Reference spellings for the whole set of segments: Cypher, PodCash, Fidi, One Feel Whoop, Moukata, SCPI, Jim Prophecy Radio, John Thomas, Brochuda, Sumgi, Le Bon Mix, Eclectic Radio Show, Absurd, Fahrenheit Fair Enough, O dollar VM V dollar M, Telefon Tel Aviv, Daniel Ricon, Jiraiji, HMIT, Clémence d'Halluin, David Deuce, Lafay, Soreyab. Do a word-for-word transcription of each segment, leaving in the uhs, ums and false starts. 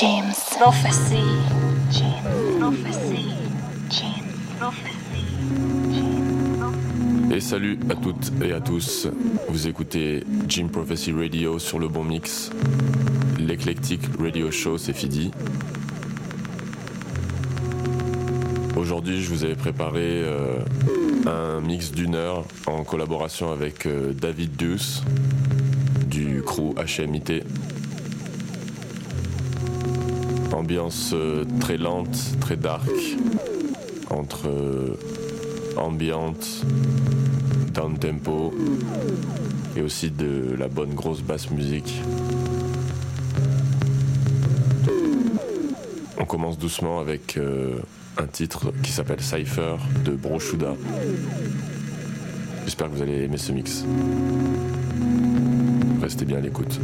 James Prophecy. James Prophecy. James Prophecy. James. Et salut à toutes et à tous. Vous écoutez Jim Prophecy Radio sur Le Bon Mix. L'Eclectic Radio Show, c'est Fidi. Aujourd'hui, je vous avais préparé euh, un mix d'une heure en collaboration avec euh, David Deuce du crew H M I T. Ambiance euh, très lente, très dark, entre euh, ambiante, down tempo et aussi de la bonne grosse basse musique. On commence doucement avec euh, un titre qui s'appelle Cypher de Brochuda. J'espère que vous allez aimer ce mix. Restez bien à l'écoute.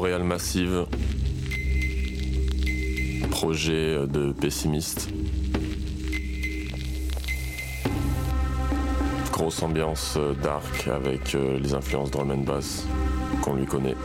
Boréale massive, projet de pessimiste, grosse ambiance dark avec les influences drum and bass qu'on lui connaît.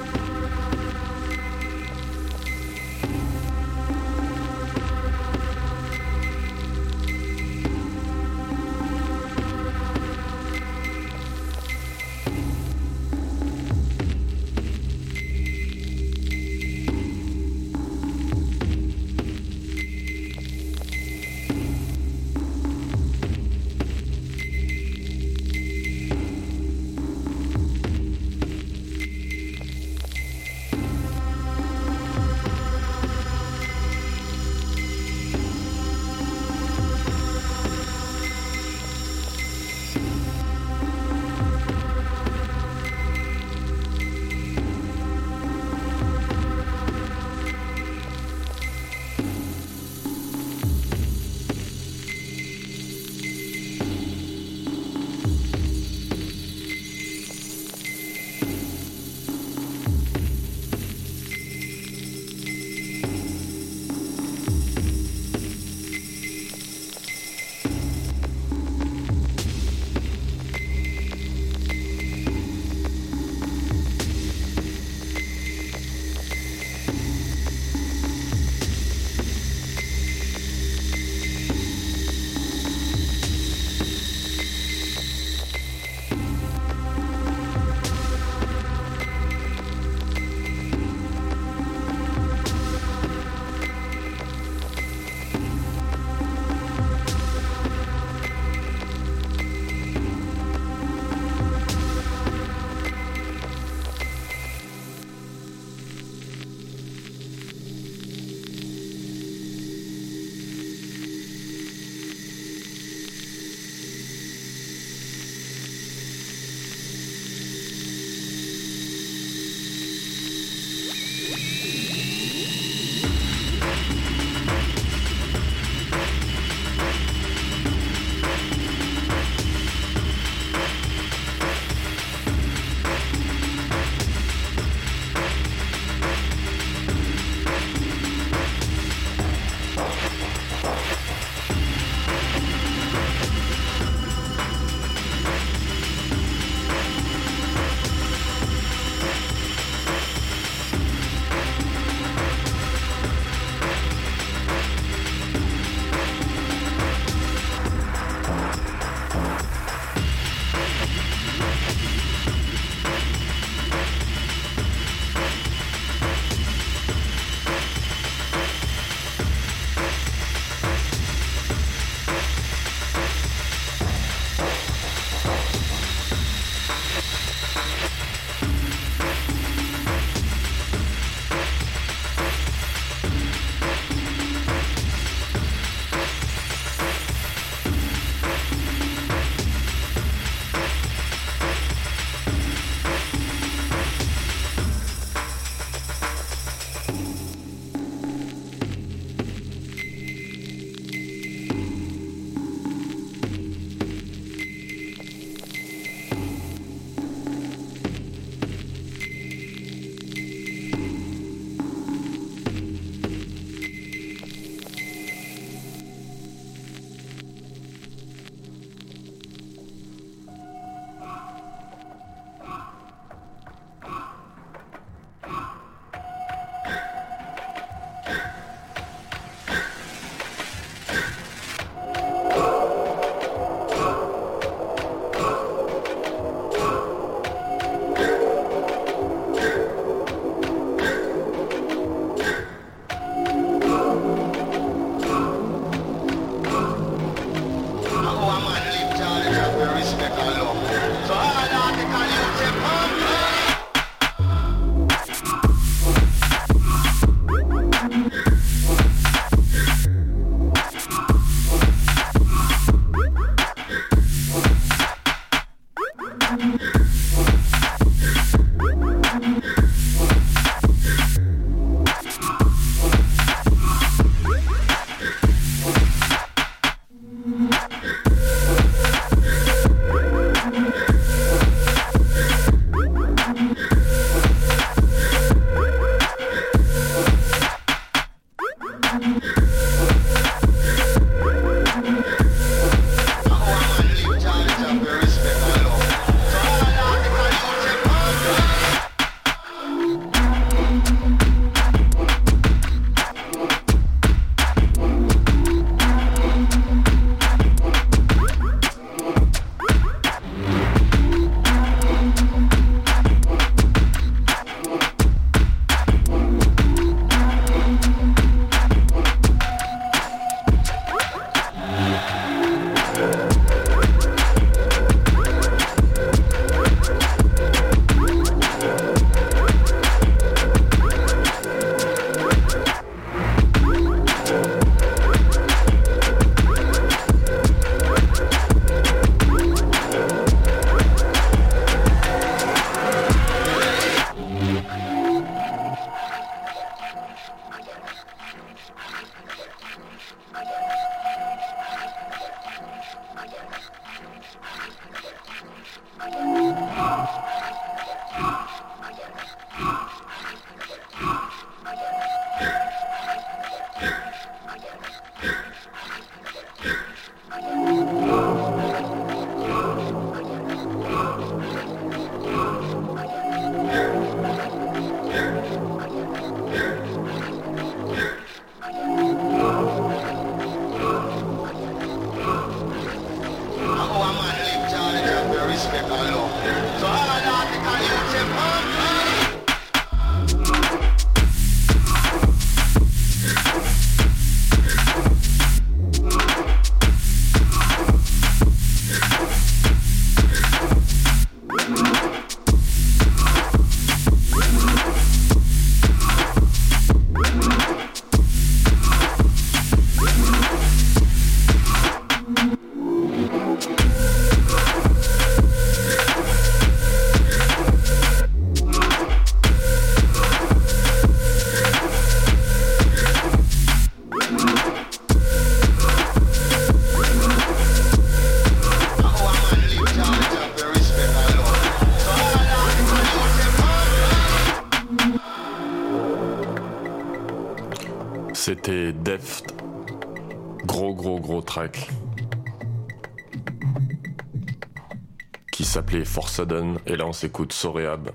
qui s'appelait For Sudden, et là on s'écoute Soreyab.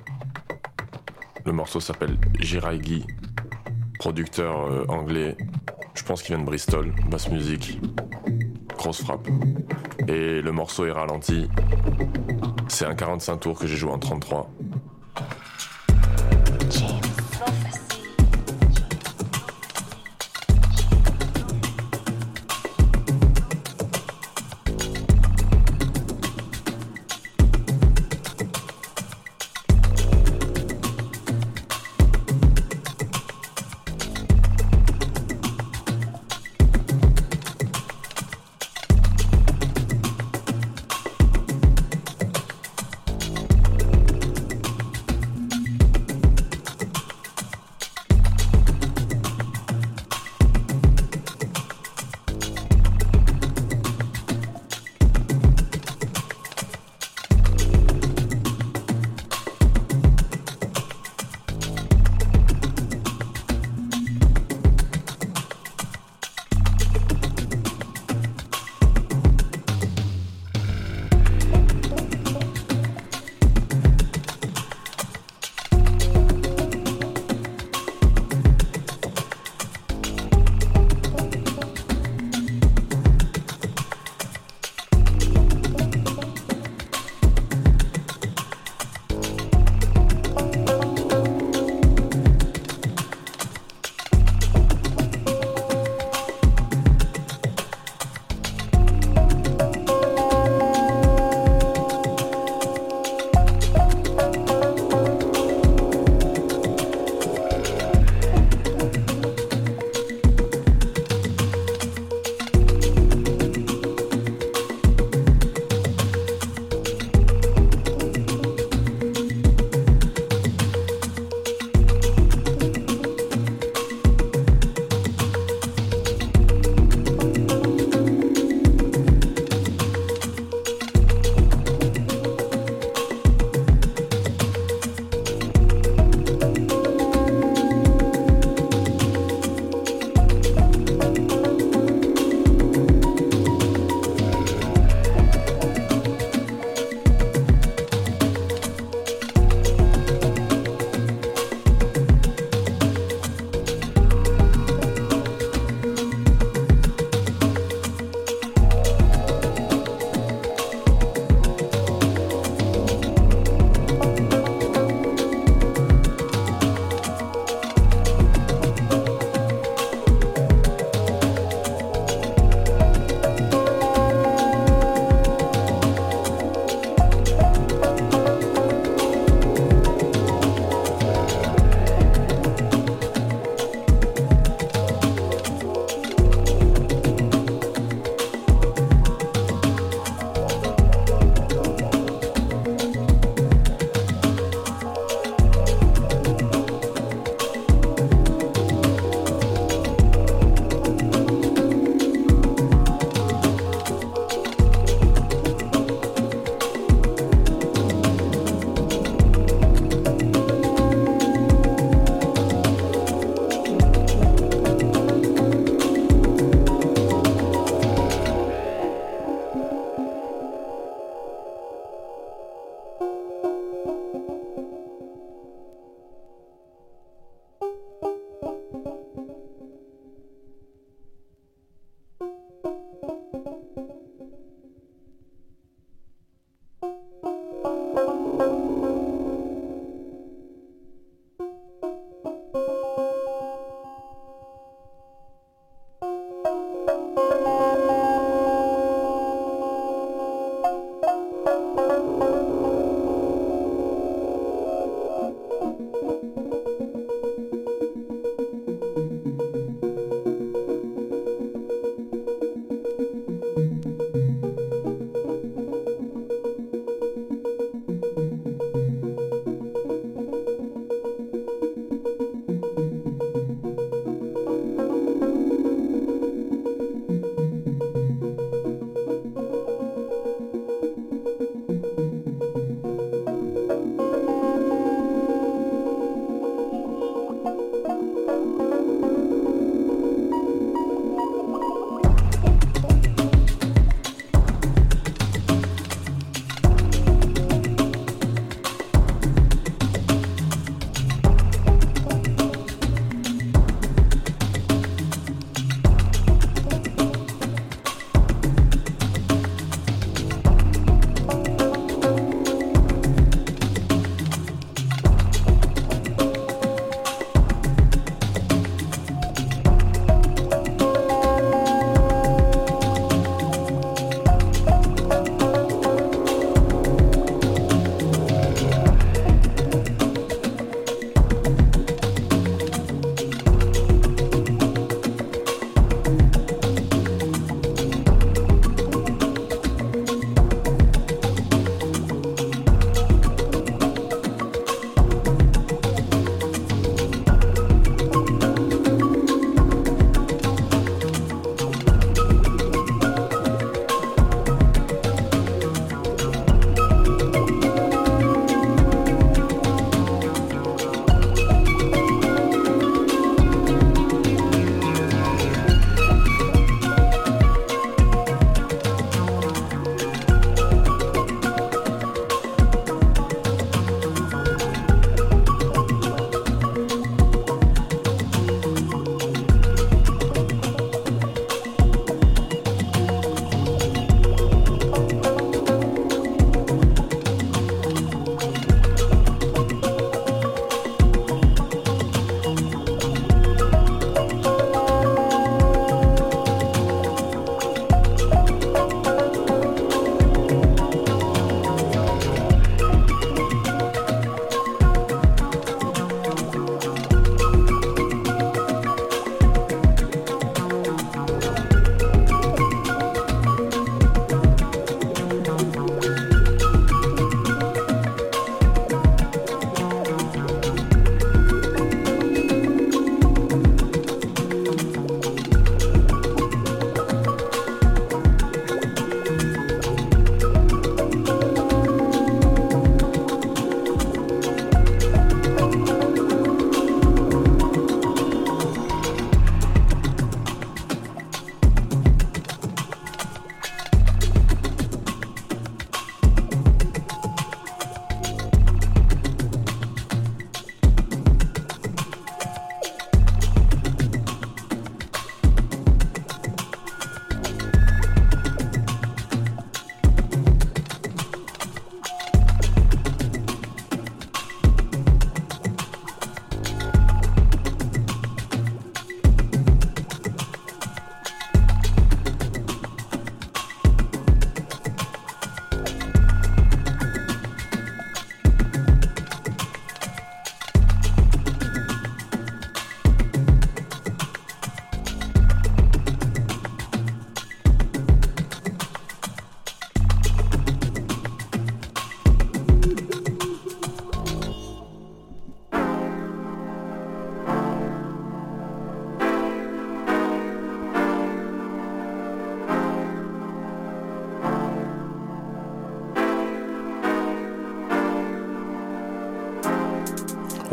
Le morceau s'appelle Jiraiji, producteur euh, anglais, je pense qu'il vient de Bristol, basse musique, grosse frappe. Et le morceau est ralenti, c'est un quarante-cinq tours que j'ai joué en trente-trois.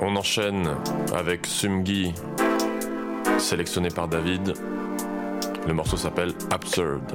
On enchaîne avec Sumgi, sélectionné par David. Le morceau s'appelle Absurd.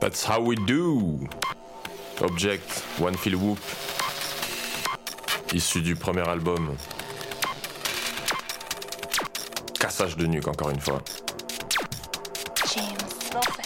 That's how we do. Object, One Feel Whoop, issu du premier album. Cassage de nuque encore une fois. Jim Prophecy.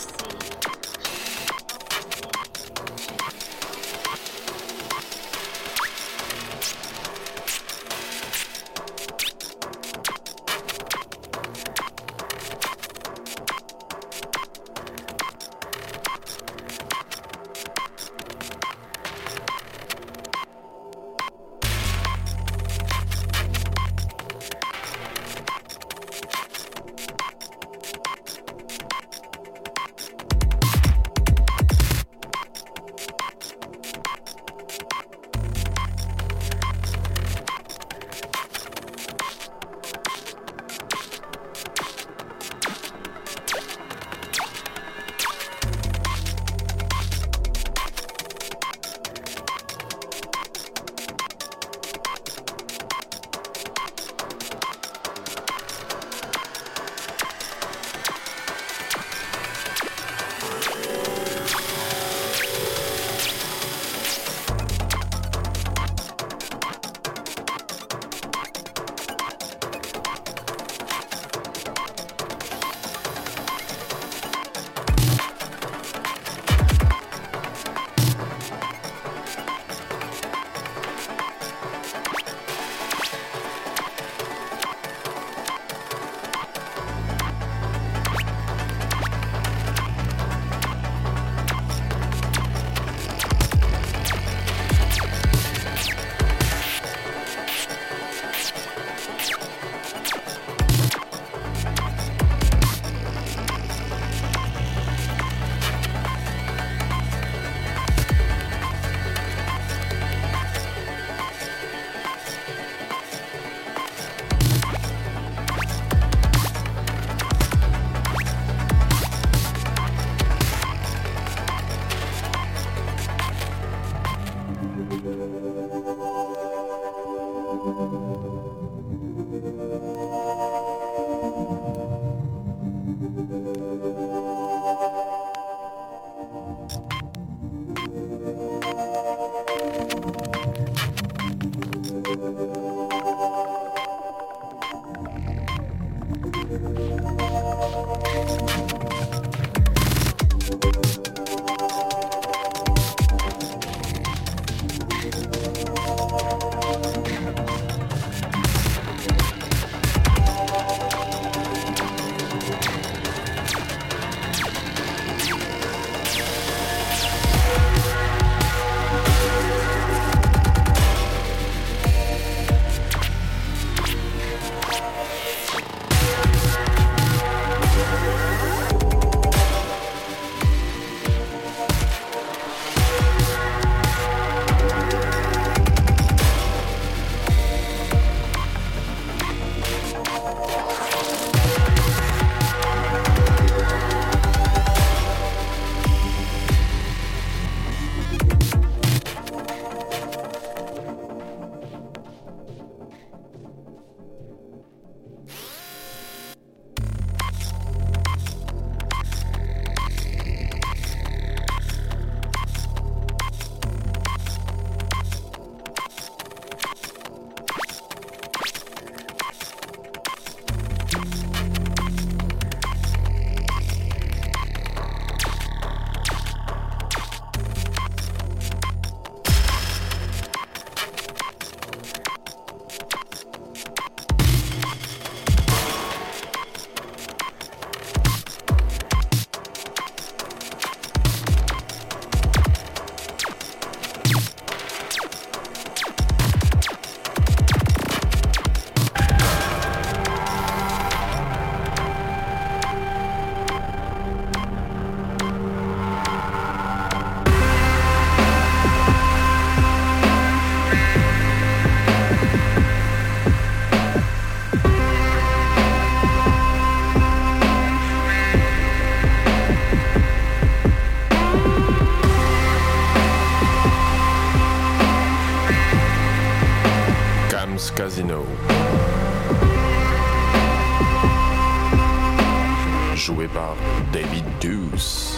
Joué par David Deuce.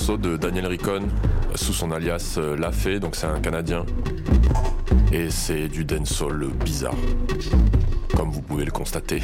morceau de Daniel Ricon sous son alias Lafay, donc c'est un Canadien. Et c'est du dancehall bizarre, comme vous pouvez le constater.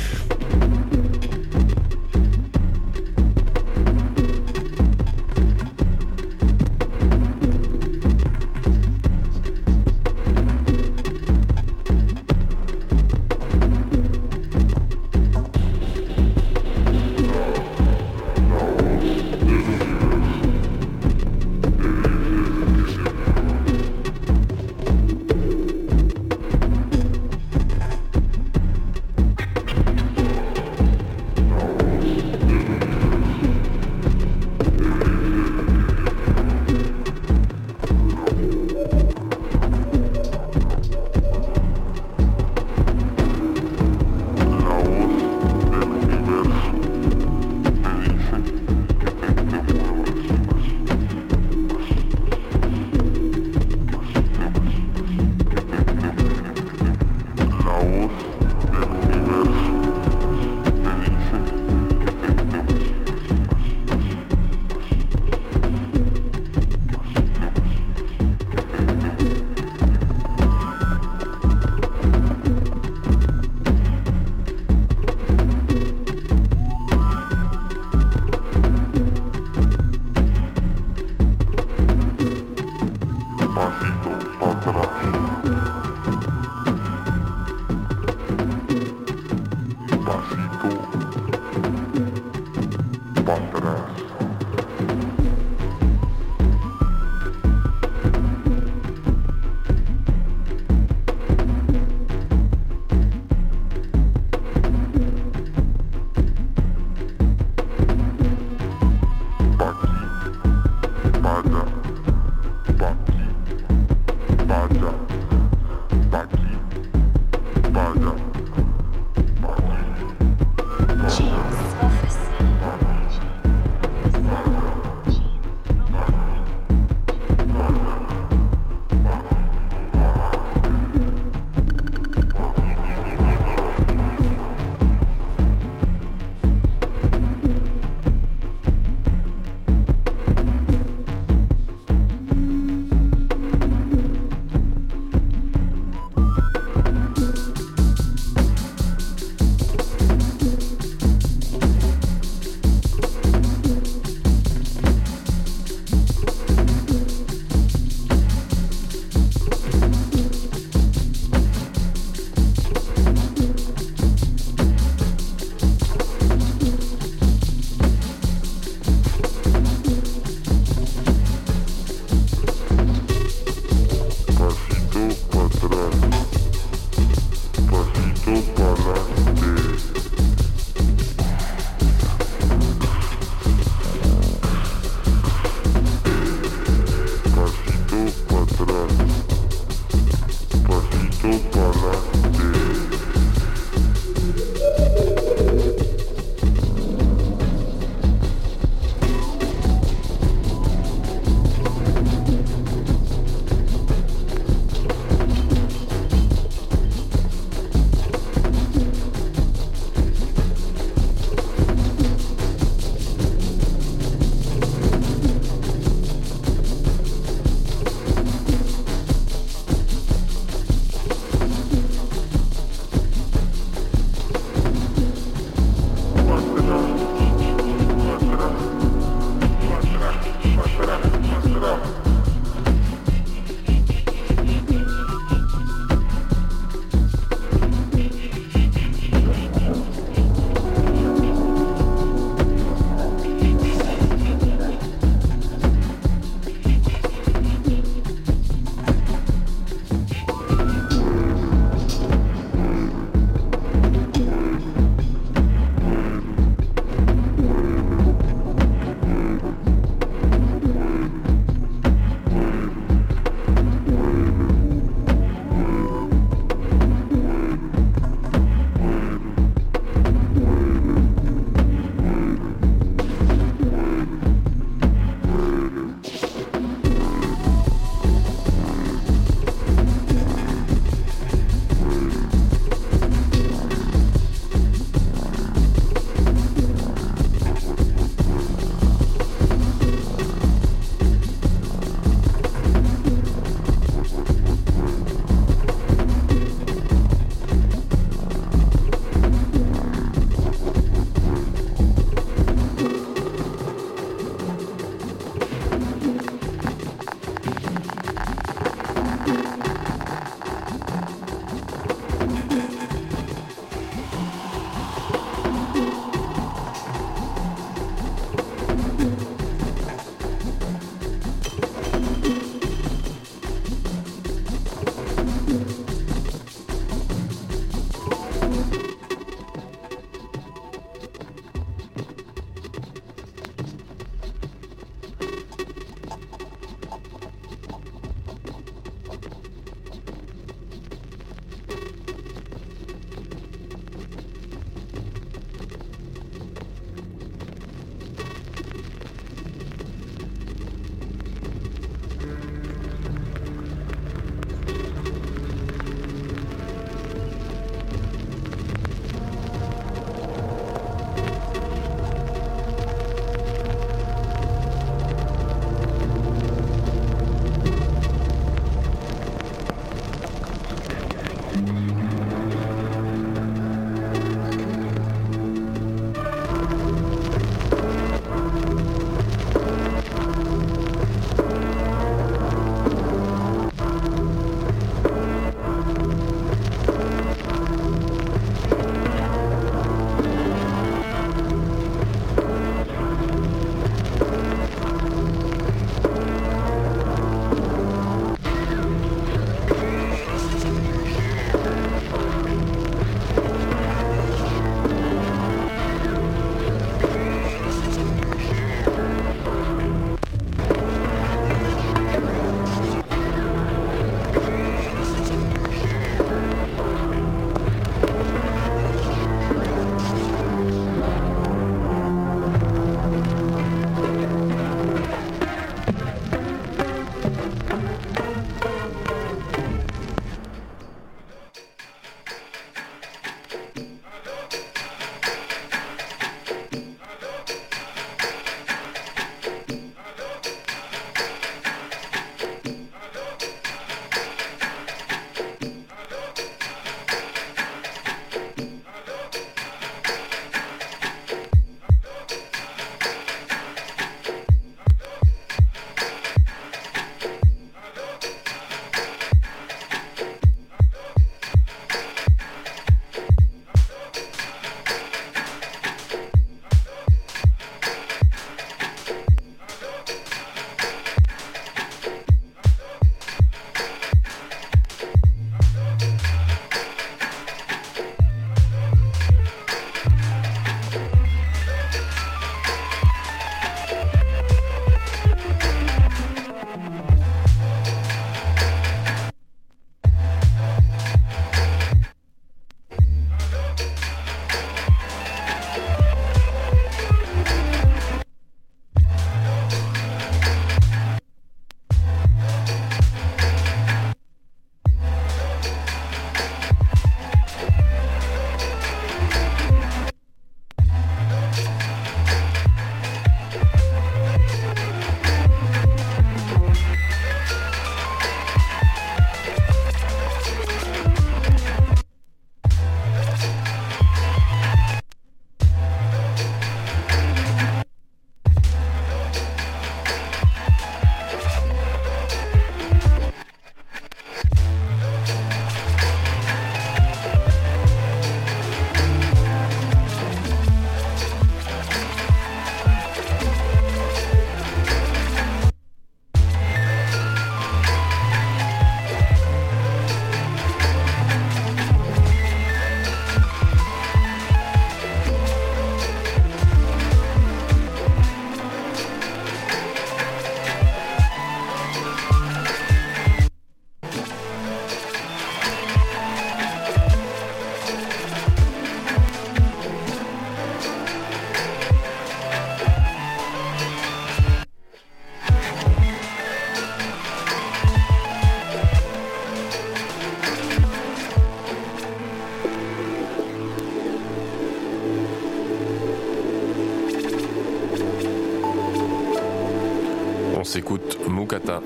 Écoute Moukata.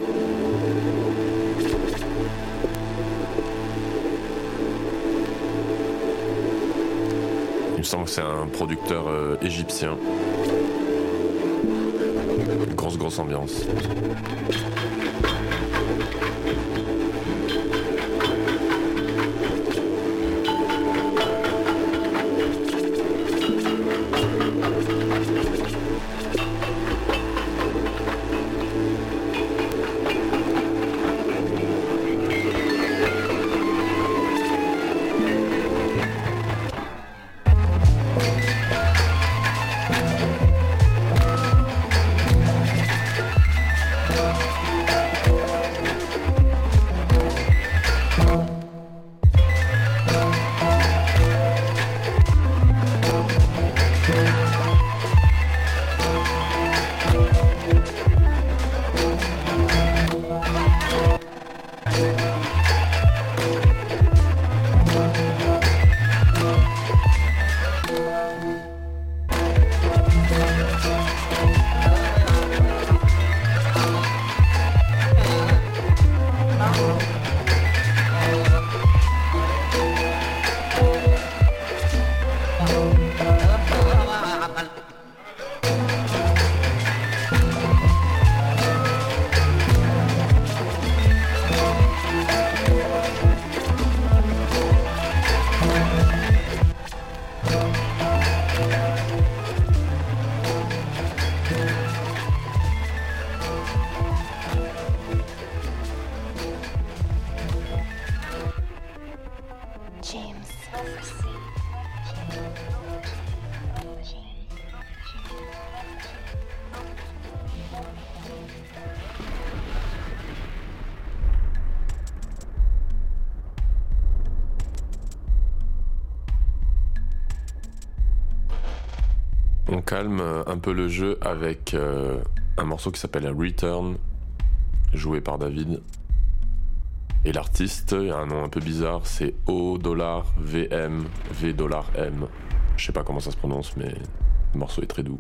Il me semble que c'est un producteur euh, égyptien. Une grosse grosse ambiance. Bye. James Prophecy. On calme un peu le jeu avec euh, un morceau qui s'appelle Return, joué par David. Et l'artiste, il a un nom un peu bizarre, c'est O dollar V M V dollar M. Je sais pas comment ça se prononce, mais le morceau est très doux.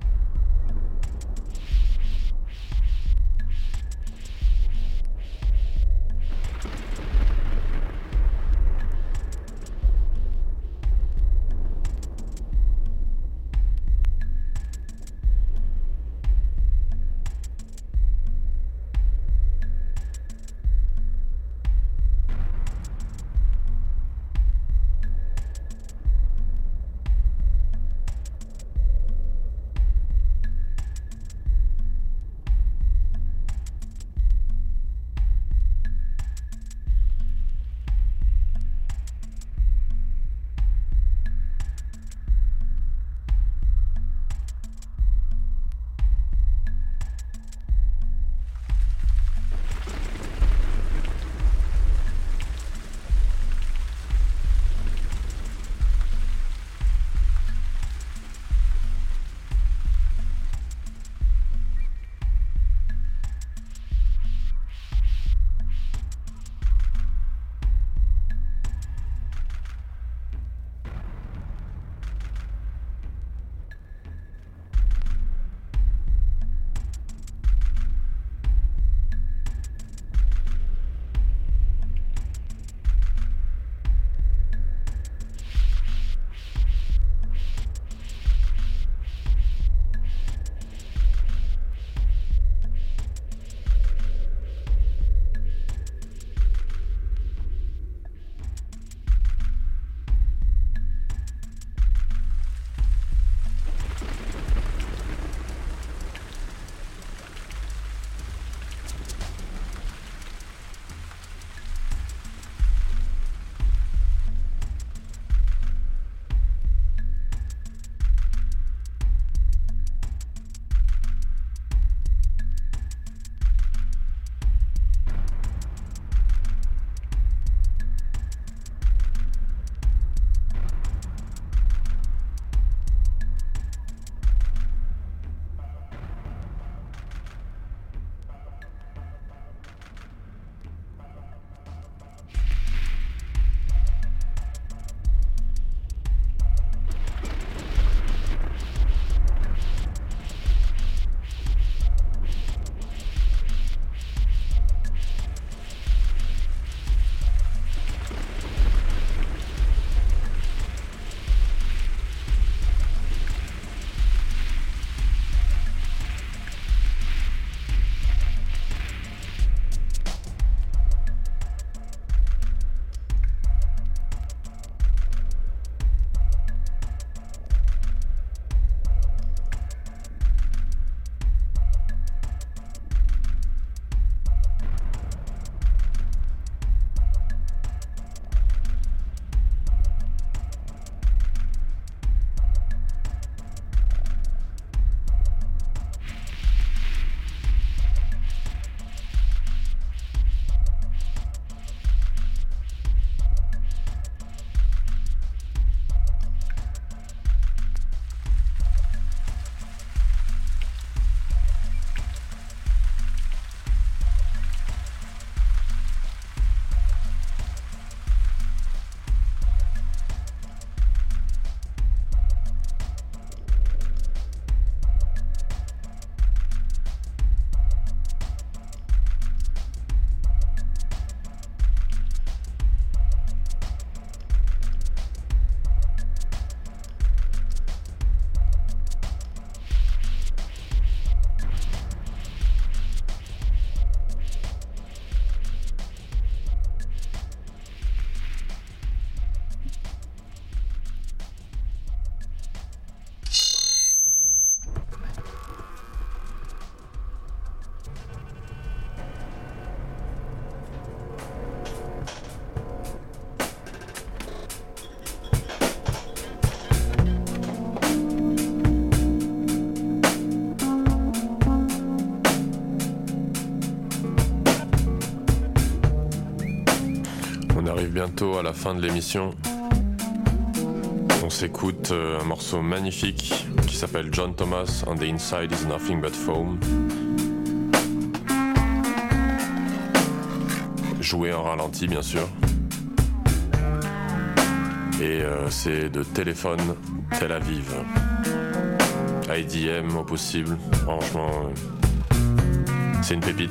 bientôt à la fin de l'émission. On s'écoute un morceau magnifique qui s'appelle John Thomas and the Inside is Nothing But Foam, joué en ralenti bien sûr. Et euh, c'est de Telefon Tel Aviv, I D M au possible, franchement euh, c'est une pépite.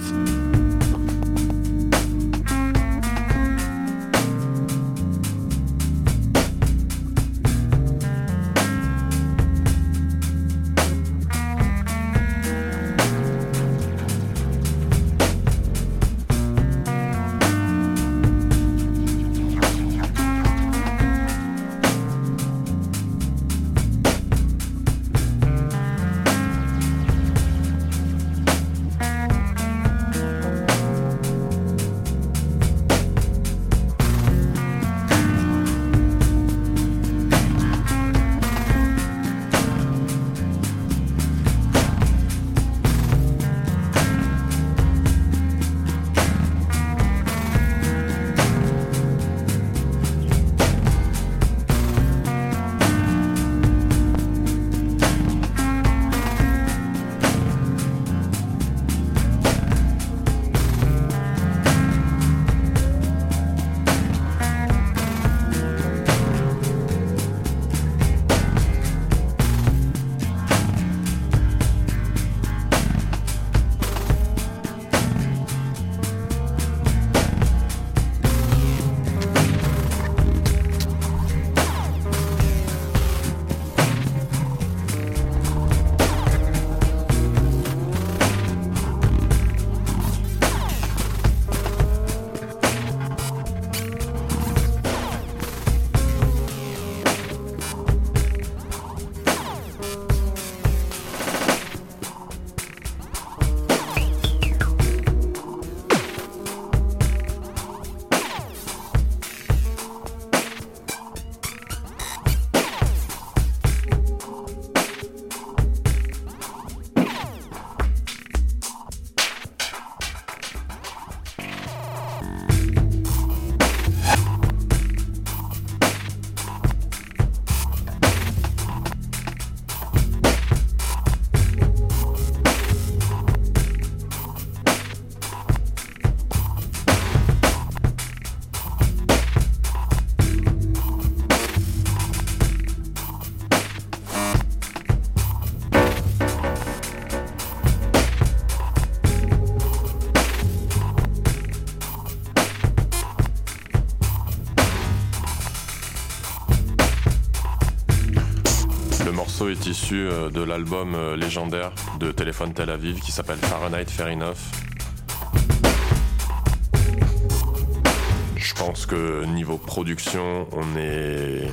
Est issu de l'album légendaire de Telefon Tel Aviv qui s'appelle Fahrenheit Fair Enough. Je pense que niveau production, on est,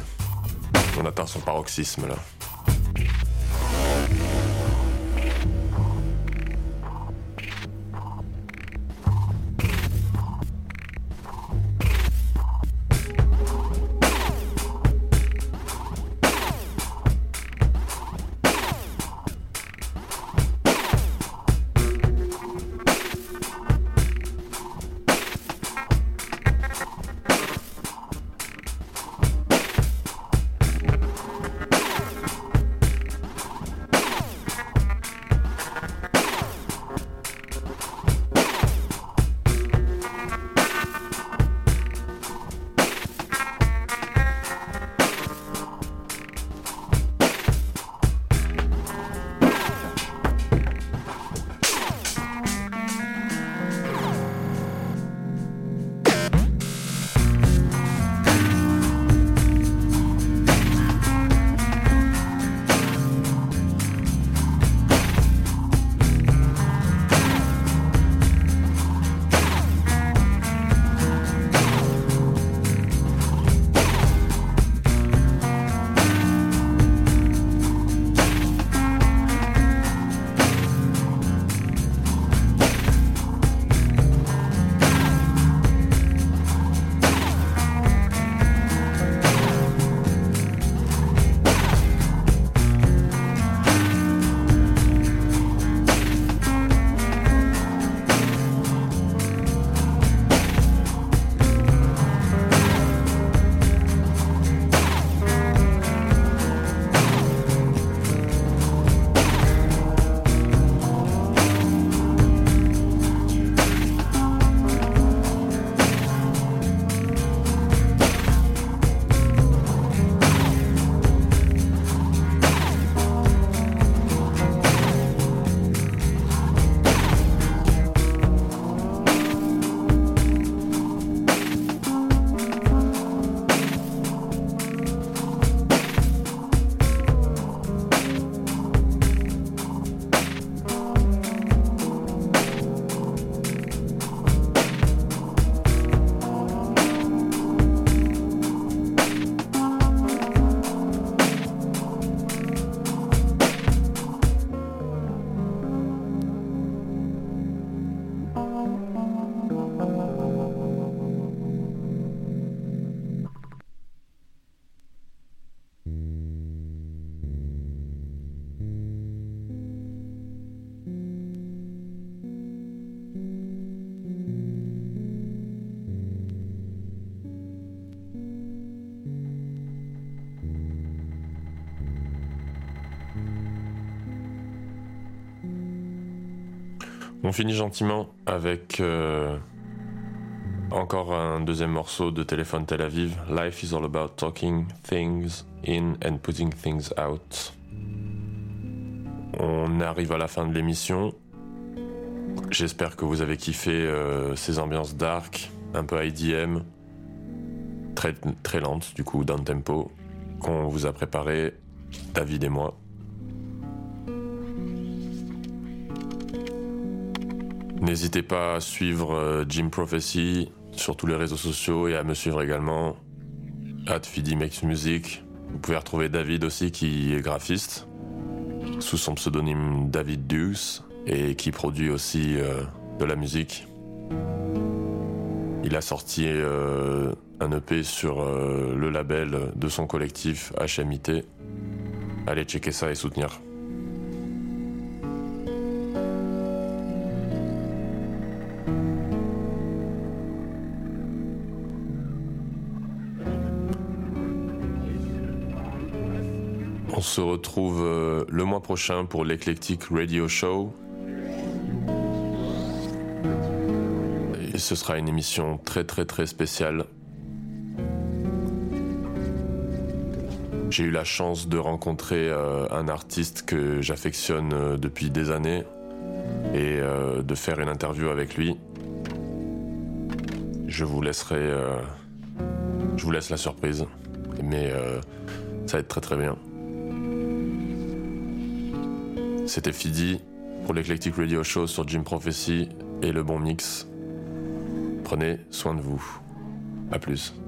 on atteint son paroxysme là. On finit gentiment avec euh, encore un deuxième morceau de Telefon Tel Aviv. Life is all about talking things in and putting things out. On arrive à la fin de l'émission. J'espère que vous avez kiffé euh, ces ambiances dark, un peu I D M, très, très lentes du coup, down tempo, qu'on vous a préparé, David et moi. N'hésitez pas à suivre Jim Prophecy sur tous les réseaux sociaux et à me suivre également at Fidi Makes Music. Vous pouvez retrouver David aussi qui est graphiste sous son pseudonyme David Deuce et qui produit aussi euh, de la musique. Il a sorti euh, un E P sur euh, le label de son collectif H M I T. Allez checker ça et soutenir. On se retrouve euh, le mois prochain pour l'Eclectic Radio Show. Et ce sera une émission très très très spéciale. J'ai eu la chance de rencontrer euh, un artiste que j'affectionne euh, depuis des années et euh, de faire une interview avec lui. Je vous laisserai... Euh, je vous laisse la surprise. Mais euh, ça va être très très bien. C'était Fidi pour l'Eclectic Radio Show sur Jim Prophecy et Le Bon Mix. Prenez soin de vous. À plus.